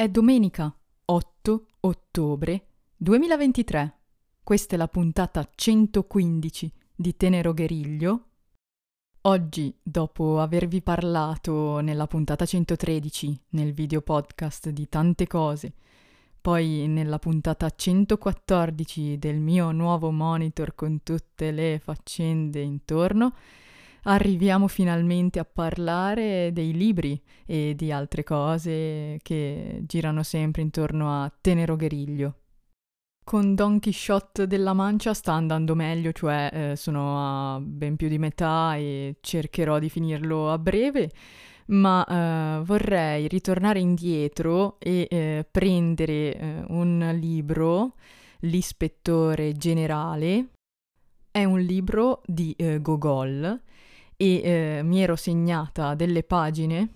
È domenica 8 ottobre 2023. Questa è la puntata 115 di Tenero Gueriglio. Oggi, dopo avervi parlato nella puntata 113, nel video podcast, di tante cose, poi nella puntata 114 del mio nuovo monitor con tutte le faccende intorno, arriviamo finalmente a parlare dei libri e di altre cose che girano sempre intorno a Tenero Gueriglio. Con Don Chisciotte della Mancia sta andando meglio, cioè sono a ben più di metà e cercherò di finirlo a breve, ma vorrei ritornare indietro e prendere un libro, L'Ispettore Generale. È un libro di Gogol e mi ero segnata delle pagine,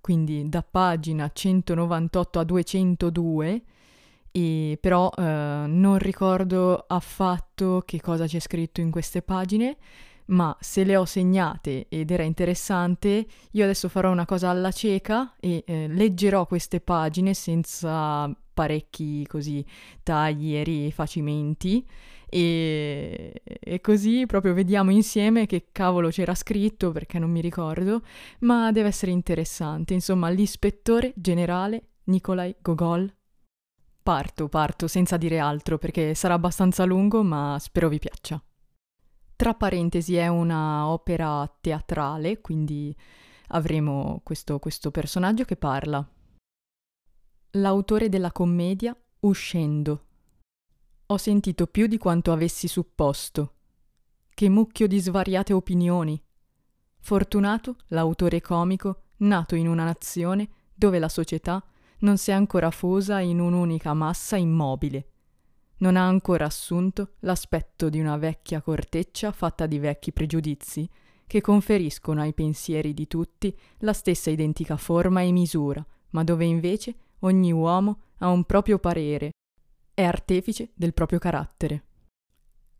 quindi da pagina 198 a 202, e però non ricordo affatto che cosa c'è scritto in queste pagine, ma se le ho segnate ed era interessante, io adesso farò una cosa alla cieca e leggerò queste pagine senza parecchi così tagli e rifacimenti e così proprio vediamo insieme che cavolo c'era scritto, perché non mi ricordo, ma deve essere interessante. Insomma, L'Ispettore Generale, Nikolaj Gogol'. Parto senza dire altro perché sarà abbastanza lungo, ma spero vi piaccia. Tra parentesi, è una opera teatrale, quindi avremo questo personaggio che parla. L'autore della commedia uscendo. Ho sentito più di quanto avessi supposto. Che mucchio di svariate opinioni. Fortunato l'autore comico nato in una nazione dove la società non si è ancora fosa in un'unica massa immobile. Non ha ancora assunto l'aspetto di una vecchia corteccia fatta di vecchi pregiudizi che conferiscono ai pensieri di tutti la stessa identica forma e misura, ma dove invece ogni uomo ha un proprio parere, è artefice del proprio carattere.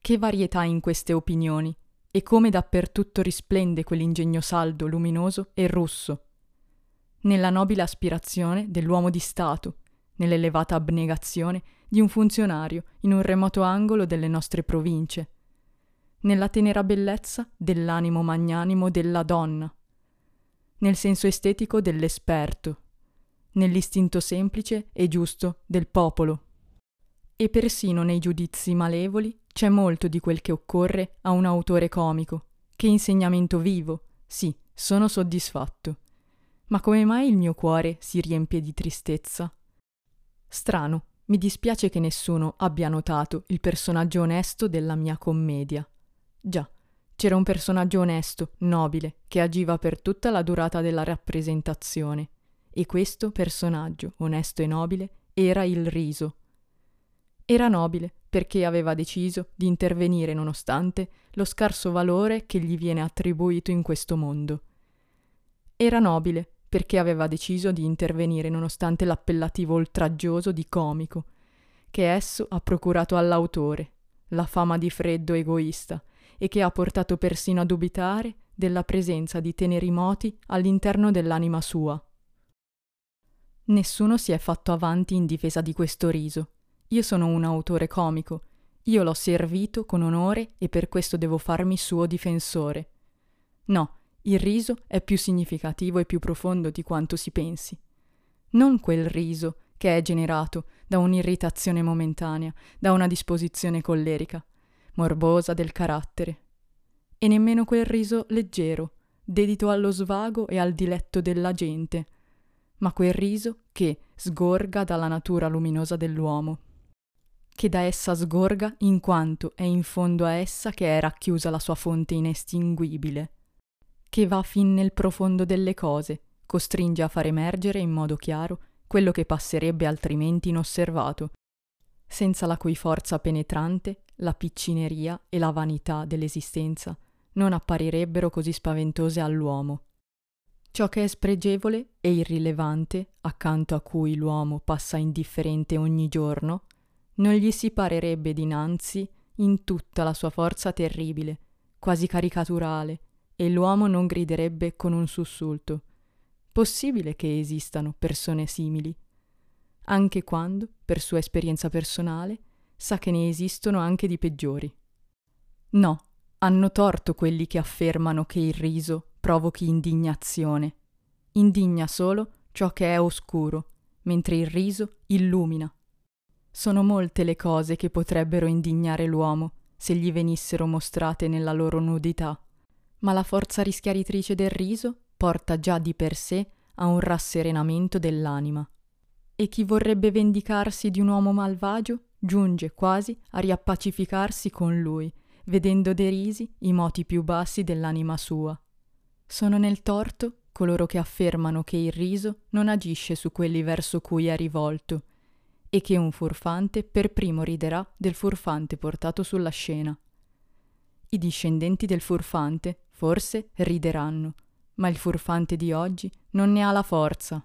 Che varietà in queste opinioni, e come dappertutto risplende quell'ingegno saldo, luminoso e russo. Nella nobile aspirazione dell'uomo di Stato, nell'elevata abnegazione di un funzionario in un remoto angolo delle nostre province, nella tenera bellezza dell'animo magnanimo della donna, nel senso estetico dell'esperto, nell'istinto semplice e giusto del popolo. E persino nei giudizi malevoli c'è molto di quel che occorre a un autore comico. Che insegnamento vivo! Sì, sono soddisfatto. Ma come mai il mio cuore si riempie di tristezza? Strano, mi dispiace che nessuno abbia notato il personaggio onesto della mia commedia. Già, c'era un personaggio onesto, nobile, che agiva per tutta la durata della rappresentazione. E questo personaggio, onesto e nobile, era il riso. Era nobile perché aveva deciso di intervenire nonostante lo scarso valore che gli viene attribuito in questo mondo. Era nobile perché aveva deciso di intervenire nonostante l'appellativo oltraggioso di comico che esso ha procurato all'autore, la fama di freddo egoista, e che ha portato persino a dubitare della presenza di teneri moti all'interno dell'anima sua. Nessuno si è fatto avanti in difesa di questo riso. Io sono un autore comico, io l'ho servito con onore e per questo devo farmi suo difensore. No, il riso è più significativo e più profondo di quanto si pensi. Non quel riso che è generato da un'irritazione momentanea, da una disposizione collerica, morbosa del carattere. E nemmeno quel riso leggero, dedito allo svago e al diletto della gente, ma quel riso che sgorga dalla natura luminosa dell'uomo, che da essa sgorga in quanto è in fondo a essa che è racchiusa la sua fonte inestinguibile, che va fin nel profondo delle cose, costringe a far emergere in modo chiaro quello che passerebbe altrimenti inosservato, senza la cui forza penetrante la piccineria e la vanità dell'esistenza non apparirebbero così spaventose all'uomo. Ciò che è spregevole e irrilevante, accanto a cui l'uomo passa indifferente ogni giorno, non gli si parerebbe dinanzi in tutta la sua forza terribile, quasi caricaturale, e l'uomo non griderebbe con un sussulto. Possibile che esistano persone simili? anche quando, per sua esperienza personale, sa che ne esistono anche di peggiori. No, hanno torto quelli che affermano che il riso provochi indignazione. Indigna solo ciò che è oscuro, mentre il riso illumina. Sono molte le cose che potrebbero indignare l'uomo se gli venissero mostrate nella loro nudità, ma la forza rischiaritrice del riso porta già di per sé a un rasserenamento dell'anima. E chi vorrebbe vendicarsi di un uomo malvagio giunge quasi a riappacificarsi con lui, vedendo derisi i moti più bassi dell'anima sua. Sono nel torto coloro che affermano che il riso non agisce su quelli verso cui è rivolto e che un furfante per primo riderà del furfante portato sulla scena. I discendenti del furfante forse rideranno, ma il furfante di oggi non ne ha la forza.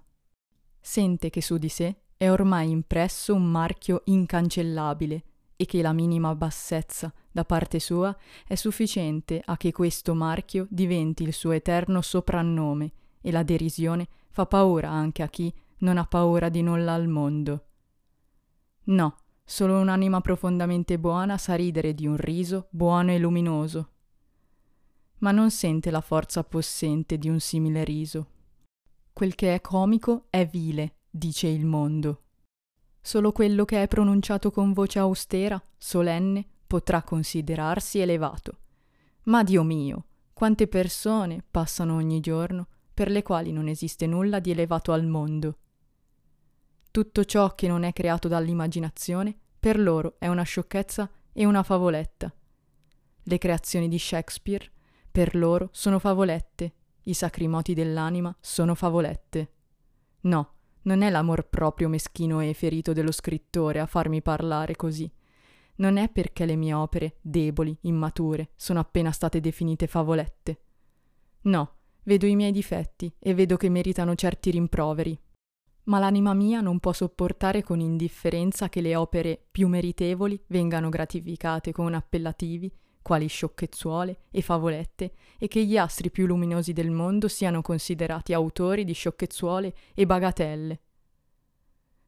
Sente che su di sé è ormai impresso un marchio incancellabile e che la minima bassezza da parte sua è sufficiente a che questo marchio diventi il suo eterno soprannome, e la derisione fa paura anche a chi non ha paura di nulla al mondo. No, solo un'anima profondamente buona sa ridere di un riso buono e luminoso, ma non sente la forza possente di un simile riso. Quel che è comico è vile, dice il mondo. Solo quello che è pronunciato con voce austera, solenne, potrà considerarsi elevato. Ma Dio mio, quante persone passano ogni giorno per le quali non esiste nulla di elevato al mondo. Tutto ciò che non è creato dall'immaginazione per loro è una sciocchezza e una favoletta. Le creazioni di Shakespeare per loro sono favolette, i sacrimoti dell'anima sono favolette. No, non è l'amor proprio meschino e ferito dello scrittore a farmi parlare così. Non è perché le mie opere, deboli, immature, sono appena state definite favolette. No, vedo i miei difetti e vedo che meritano certi rimproveri. Ma l'anima mia non può sopportare con indifferenza che le opere più meritevoli vengano gratificate con appellativi, quali sciocchezzuole e favolette, e che gli astri più luminosi del mondo siano considerati autori di sciocchezzuole e bagatelle.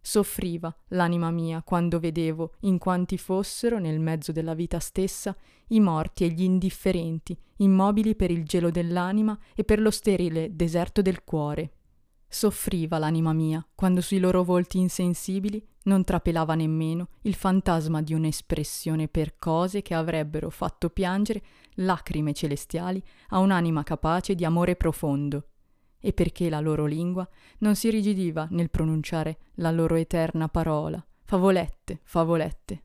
Soffriva l'anima mia quando vedevo in quanti fossero, nel mezzo della vita stessa, i morti e gli indifferenti, immobili per il gelo dell'anima e per lo sterile deserto del cuore. Soffriva l'anima mia quando sui loro volti insensibili non trapelava nemmeno il fantasma di un'espressione per cose che avrebbero fatto piangere lacrime celestiali a un'anima capace di amore profondo, e perché la loro lingua non si rigidiva nel pronunciare la loro eterna parola, favolette, favolette.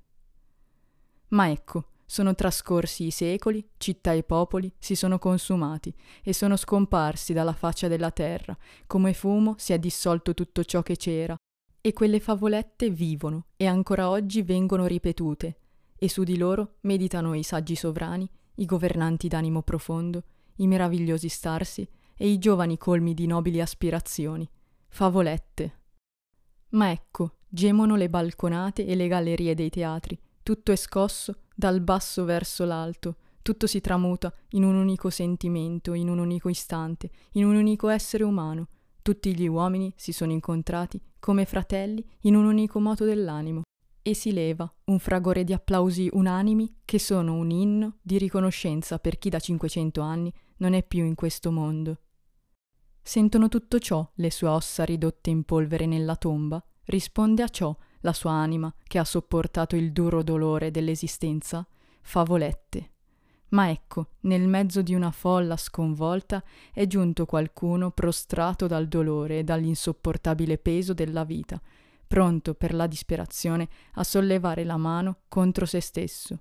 Ma ecco, sono trascorsi i secoli, città e popoli si sono consumati e sono scomparsi dalla faccia della terra, come fumo si è dissolto tutto ciò che c'era, e quelle favolette vivono e ancora oggi vengono ripetute, e su di loro meditano i saggi sovrani, i governanti d'animo profondo, i meravigliosi starsi e i giovani colmi di nobili aspirazioni. Favolette. Ma ecco, gemono le balconate e le gallerie dei teatri, tutto è scosso dal basso verso l'alto, tutto si tramuta in un unico sentimento, in un unico istante, in un unico essere umano. Tutti gli uomini si sono incontrati come fratelli in un unico moto dell'animo, e si leva un fragore di applausi unanimi che sono un inno di riconoscenza per chi da 500 anni non è più in questo mondo. Sentono tutto ciò le sue ossa ridotte in polvere nella tomba, risponde a ciò la sua anima che ha sopportato il duro dolore dell'esistenza, favolette. Ma ecco, nel mezzo di una folla sconvolta è giunto qualcuno prostrato dal dolore e dall'insopportabile peso della vita, pronto per la disperazione a sollevare la mano contro se stesso.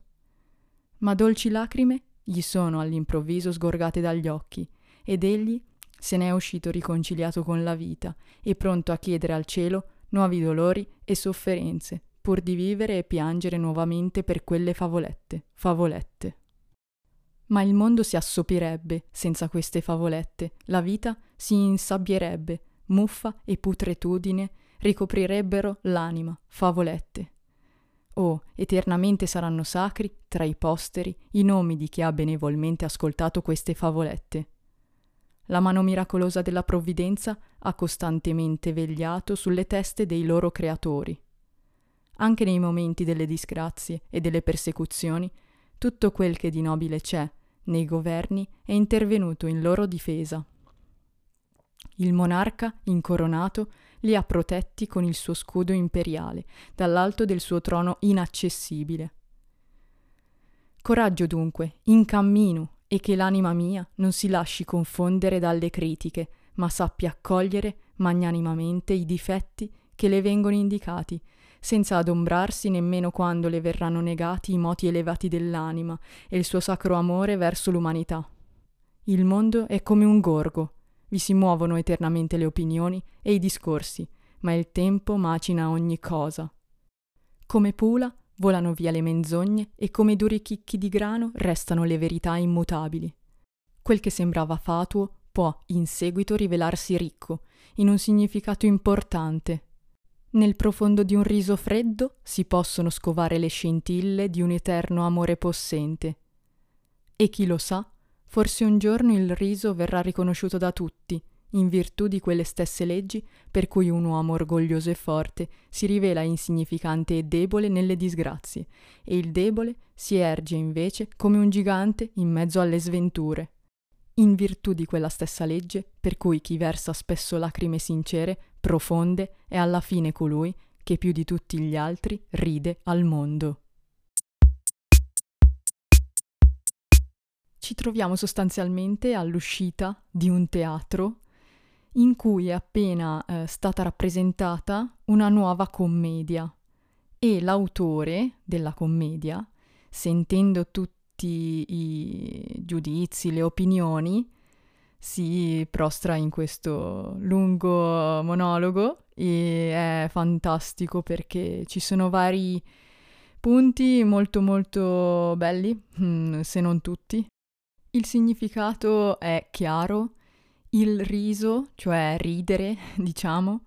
Ma dolci lacrime gli sono all'improvviso sgorgate dagli occhi, ed egli se n'è uscito riconciliato con la vita e pronto a chiedere al cielo nuovi dolori e sofferenze, pur di vivere e piangere nuovamente per quelle favolette, favolette. Ma il mondo si assopirebbe senza queste favolette, la vita si insabbierebbe, muffa e putretudine ricoprirebbero l'anima, favolette. Oh, eternamente saranno sacri, tra i posteri, i nomi di chi ha benevolmente ascoltato queste favolette. La mano miracolosa della provvidenza ha costantemente vegliato sulle teste dei loro creatori. Anche nei momenti delle disgrazie e delle persecuzioni, tutto quel che di nobile c'è nei governi è intervenuto in loro difesa. Il monarca, incoronato, li ha protetti con il suo scudo imperiale, dall'alto del suo trono inaccessibile. Coraggio dunque, in cammino, e che l'anima mia non si lasci confondere dalle critiche, ma sappia accogliere magnanimamente i difetti che le vengono indicati, senza adombrarsi nemmeno quando le verranno negati i moti elevati dell'anima e il suo sacro amore verso l'umanità. Il mondo è come un gorgo, vi si muovono eternamente le opinioni e i discorsi, ma il tempo macina ogni cosa. Come pula volano via le menzogne e come duri chicchi di grano restano le verità immutabili. Quel che sembrava fatuo può in seguito rivelarsi ricco, in un significato importante. Nel profondo di un riso freddo si possono scovare le scintille di un eterno amore possente. E chi lo sa, forse un giorno il riso verrà riconosciuto da tutti, in virtù di quelle stesse leggi per cui un uomo orgoglioso e forte si rivela insignificante e debole nelle disgrazie, e il debole si erge invece come un gigante in mezzo alle sventure. In virtù di quella stessa legge per cui chi versa spesso lacrime sincere, profonde, è alla fine colui che più di tutti gli altri ride al mondo. Ci troviamo sostanzialmente all'uscita di un teatro in cui è appena stata rappresentata una nuova commedia, e l'autore della commedia, sentendo tutti i giudizi, le opinioni, si prostra in questo lungo monologo, e è fantastico perché ci sono vari punti molto molto belli, se non tutti. Il significato è chiaro. Il riso, cioè ridere, diciamo,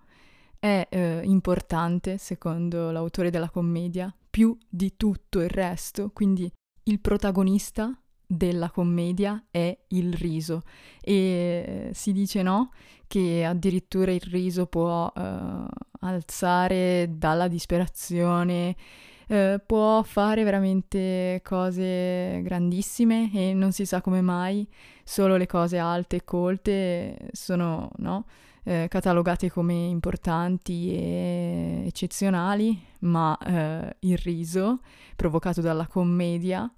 è importante, secondo l'autore della commedia, più di tutto il resto. Quindi il protagonista della commedia è il riso, e si dice, no, che addirittura il riso può alzare dalla disperazione, può fare veramente cose grandissime, e non si sa come mai solo le cose alte e colte sono, no, catalogate come importanti e eccezionali, ma il riso provocato dalla commedia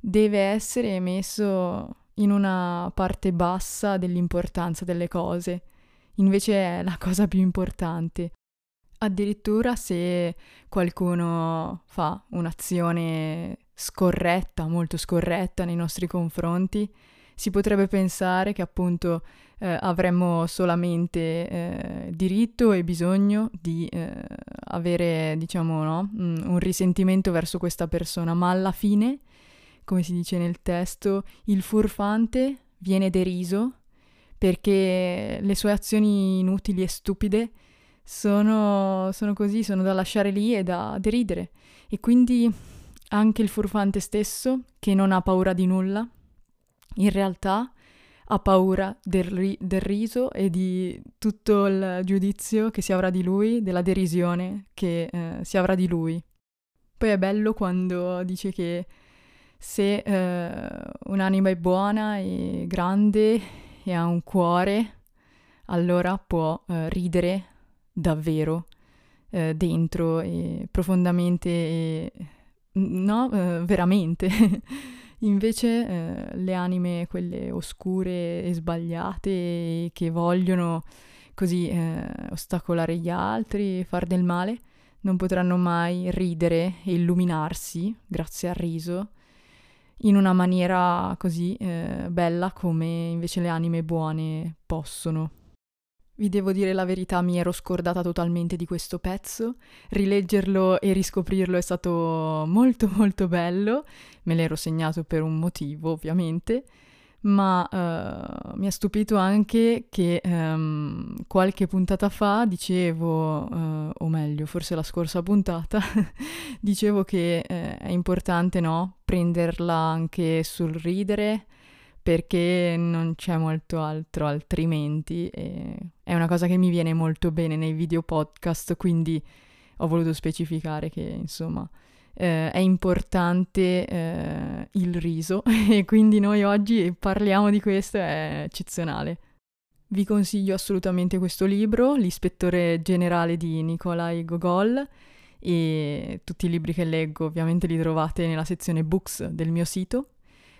deve essere messo in una parte bassa dell'importanza delle cose, invece è la cosa più importante. Addirittura se qualcuno fa un'azione scorretta, molto scorretta nei nostri confronti, si potrebbe pensare che appunto avremmo solamente diritto e bisogno di avere, diciamo, no, un risentimento verso questa persona, ma alla fine, come si dice nel testo, il furfante viene deriso perché le sue azioni inutili e stupide sono così, sono da lasciare lì e da deridere. E quindi anche il furfante stesso, che non ha paura di nulla, in realtà ha paura del riso e di tutto il giudizio che si avrà di lui, della derisione che si avrà di lui. Poi è bello quando dice che se un'anima è buona e grande e ha un cuore, allora può ridere davvero dentro e profondamente, e no, veramente. Invece le anime, quelle oscure e sbagliate, che vogliono così ostacolare gli altri, far del male, non potranno mai ridere e illuminarsi grazie al riso in una maniera così bella come invece le anime buone possono. Vi devo dire la verità, mi ero scordata totalmente di questo pezzo. Rileggerlo e riscoprirlo è stato molto molto bello, me l'ero segnato per un motivo ovviamente, ma mi ha stupito anche che qualche puntata fa dicevo, o meglio forse la scorsa puntata, dicevo che è importante, no, prenderla anche sul ridere, perché non c'è molto altro altrimenti, e è una cosa che mi viene molto bene nei video podcast, quindi ho voluto specificare che insomma è importante il riso e quindi noi oggi parliamo di questo, è eccezionale. Vi consiglio assolutamente questo libro, L'Ispettore Generale di Nikolaj Gogol', e tutti i libri che leggo ovviamente li trovate nella sezione books del mio sito.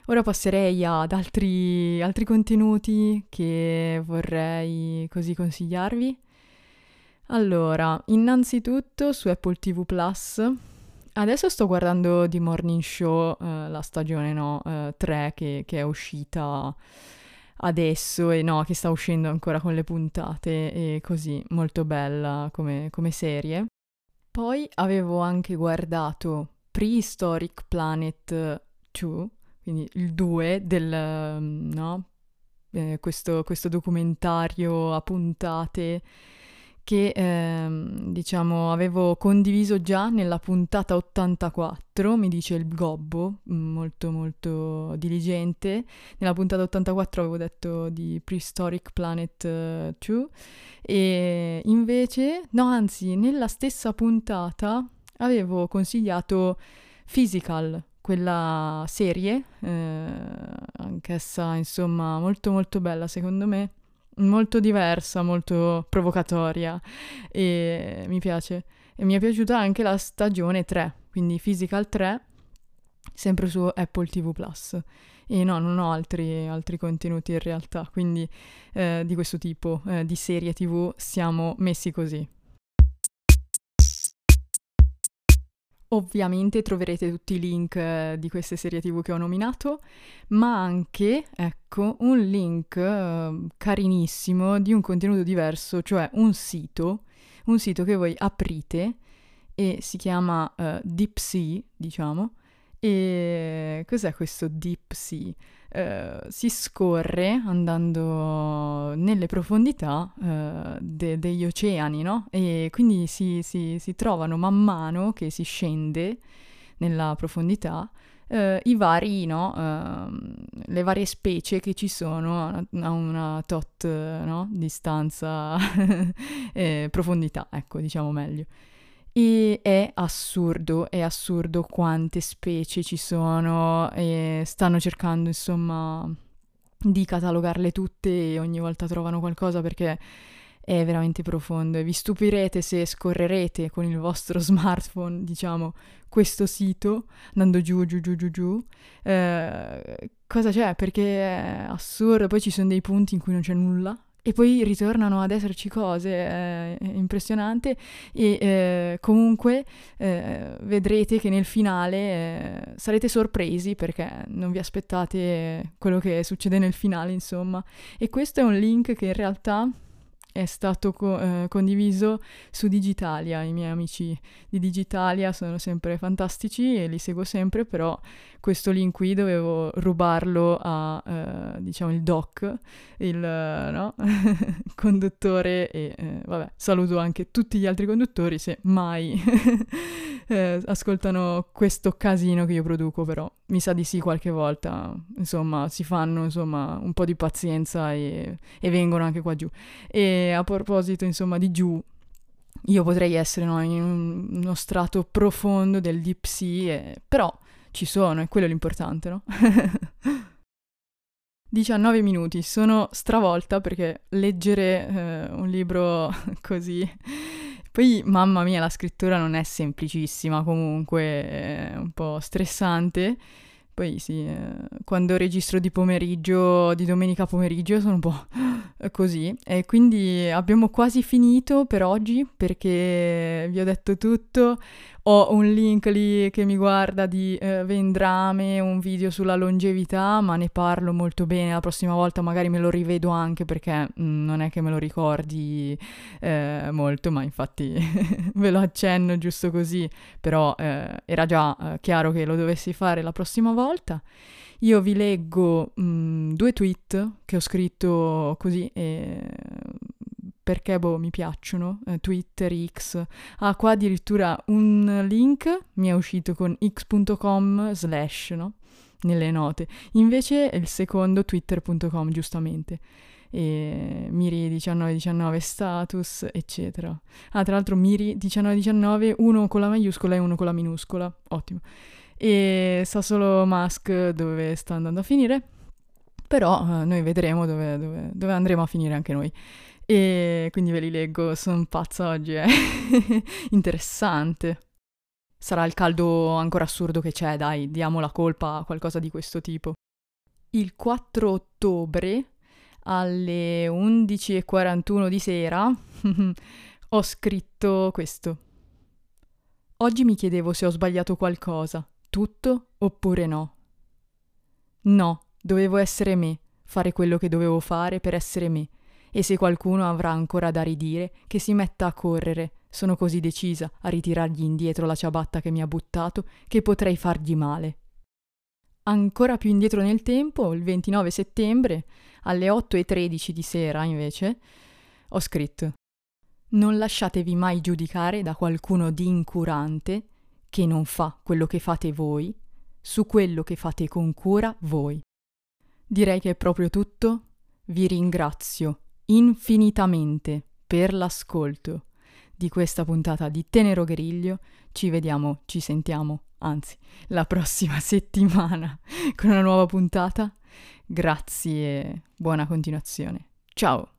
Ora passerei ad altri contenuti che vorrei così consigliarvi. Allora, innanzitutto su Apple TV+, adesso sto guardando The Morning Show, la stagione 3 che è uscita adesso che sta uscendo ancora con le puntate e così, molto bella come serie. Poi avevo anche guardato Prehistoric Planet 2, quindi il 2 questo documentario a puntate che diciamo avevo condiviso già nella puntata 84, mi dice il gobbo, molto molto diligente, nella puntata 84 avevo detto di Prehistoric Planet 2 e invece, nella stessa puntata avevo consigliato Physical, quella serie, anch'essa insomma molto molto bella secondo me, molto diversa, molto provocatoria e mi piace. E mi è piaciuta anche la stagione 3, quindi Physical 3, sempre su Apple TV+. E non ho altri contenuti in realtà, quindi di questo tipo di serie TV siamo messi così. Ovviamente troverete tutti i link di queste serie TV che ho nominato, ma anche, un link carinissimo di un contenuto diverso, cioè un sito che voi aprite e si chiama Deep Sea, diciamo. E cos'è questo Deep Sea? Si scorre andando nelle profondità degli oceani, no? E quindi si trovano man mano che si scende nella profondità le varie specie che ci sono a una tot distanza profondità, diciamo meglio. E è assurdo quante specie ci sono e stanno cercando insomma di catalogarle tutte e ogni volta trovano qualcosa perché è veramente profondo e vi stupirete se scorrerete con il vostro smartphone, diciamo, questo sito andando giù cosa c'è, perché è assurdo. Poi ci sono dei punti in cui non c'è nulla e poi ritornano ad esserci cose, è impressionante. E comunque vedrete che nel finale sarete sorpresi perché non vi aspettate quello che succede nel finale, insomma. E questo è un link che in realtà è stato condiviso su digitalia. I miei amici di digitalia sono sempre fantastici e li seguo sempre, però questo link qui dovevo rubarlo a il doc, conduttore, e saluto anche tutti gli altri conduttori se mai ascoltano questo casino che io produco, però mi sa di sì qualche volta, insomma si fanno un po' di pazienza e vengono anche qua giù. E a proposito di giù, io potrei essere in uno strato profondo del deep sea, però ci sono, e quello è l'importante, no? 19 minuti, sono stravolta perché leggere un libro così... Poi, mamma mia, la scrittura non è semplicissima, comunque è un po' stressante. Poi sì, quando registro di domenica pomeriggio, sono un po' così. E quindi abbiamo quasi finito per oggi, perché vi ho detto tutto. Ho un link lì che mi guarda di Vendrame, un video sulla longevità, ma ne parlo molto bene. La prossima volta magari me lo rivedo anche, perché non è che me lo ricordi molto, ma infatti ve lo accenno giusto così, però era già chiaro che lo dovessi fare la prossima volta. Io vi leggo 2 tweet che ho scritto così perché mi piacciono, Twitter, X. Qua addirittura un link mi è uscito con x.com/, no? nelle note. Invece il secondo twitter.com, giustamente. E Miry1919 status, eccetera. Ah, tra l'altro Miry1919, uno con la maiuscola e uno con la minuscola. Ottimo. E sa solo Musk dove sta andando a finire, però noi vedremo dove andremo a finire anche noi. E quindi ve li leggo, sono pazza oggi, eh. Interessante. Sarà il caldo ancora assurdo che c'è, dai, diamo la colpa a qualcosa di questo tipo. Il 4 ottobre alle 11:41 di sera ho scritto questo. Oggi mi chiedevo se ho sbagliato qualcosa, tutto oppure no. No, dovevo essere me, fare quello che dovevo fare per essere me. E se qualcuno avrà ancora da ridire, che si metta a correre. Sono così decisa a ritirargli indietro la ciabatta che mi ha buttato che potrei fargli male. Ancora più indietro nel tempo, il 29 settembre, alle 8:13 di sera invece, ho scritto: non lasciatevi mai giudicare da qualcuno di incurante che non fa quello che fate voi, su quello che fate con cura voi. Direi che è proprio tutto. Vi ringrazio infinitamente per l'ascolto di questa puntata di Tenero Gueriglio. Ci sentiamo, anzi, la prossima settimana con una nuova puntata. Grazie, buona continuazione. Ciao!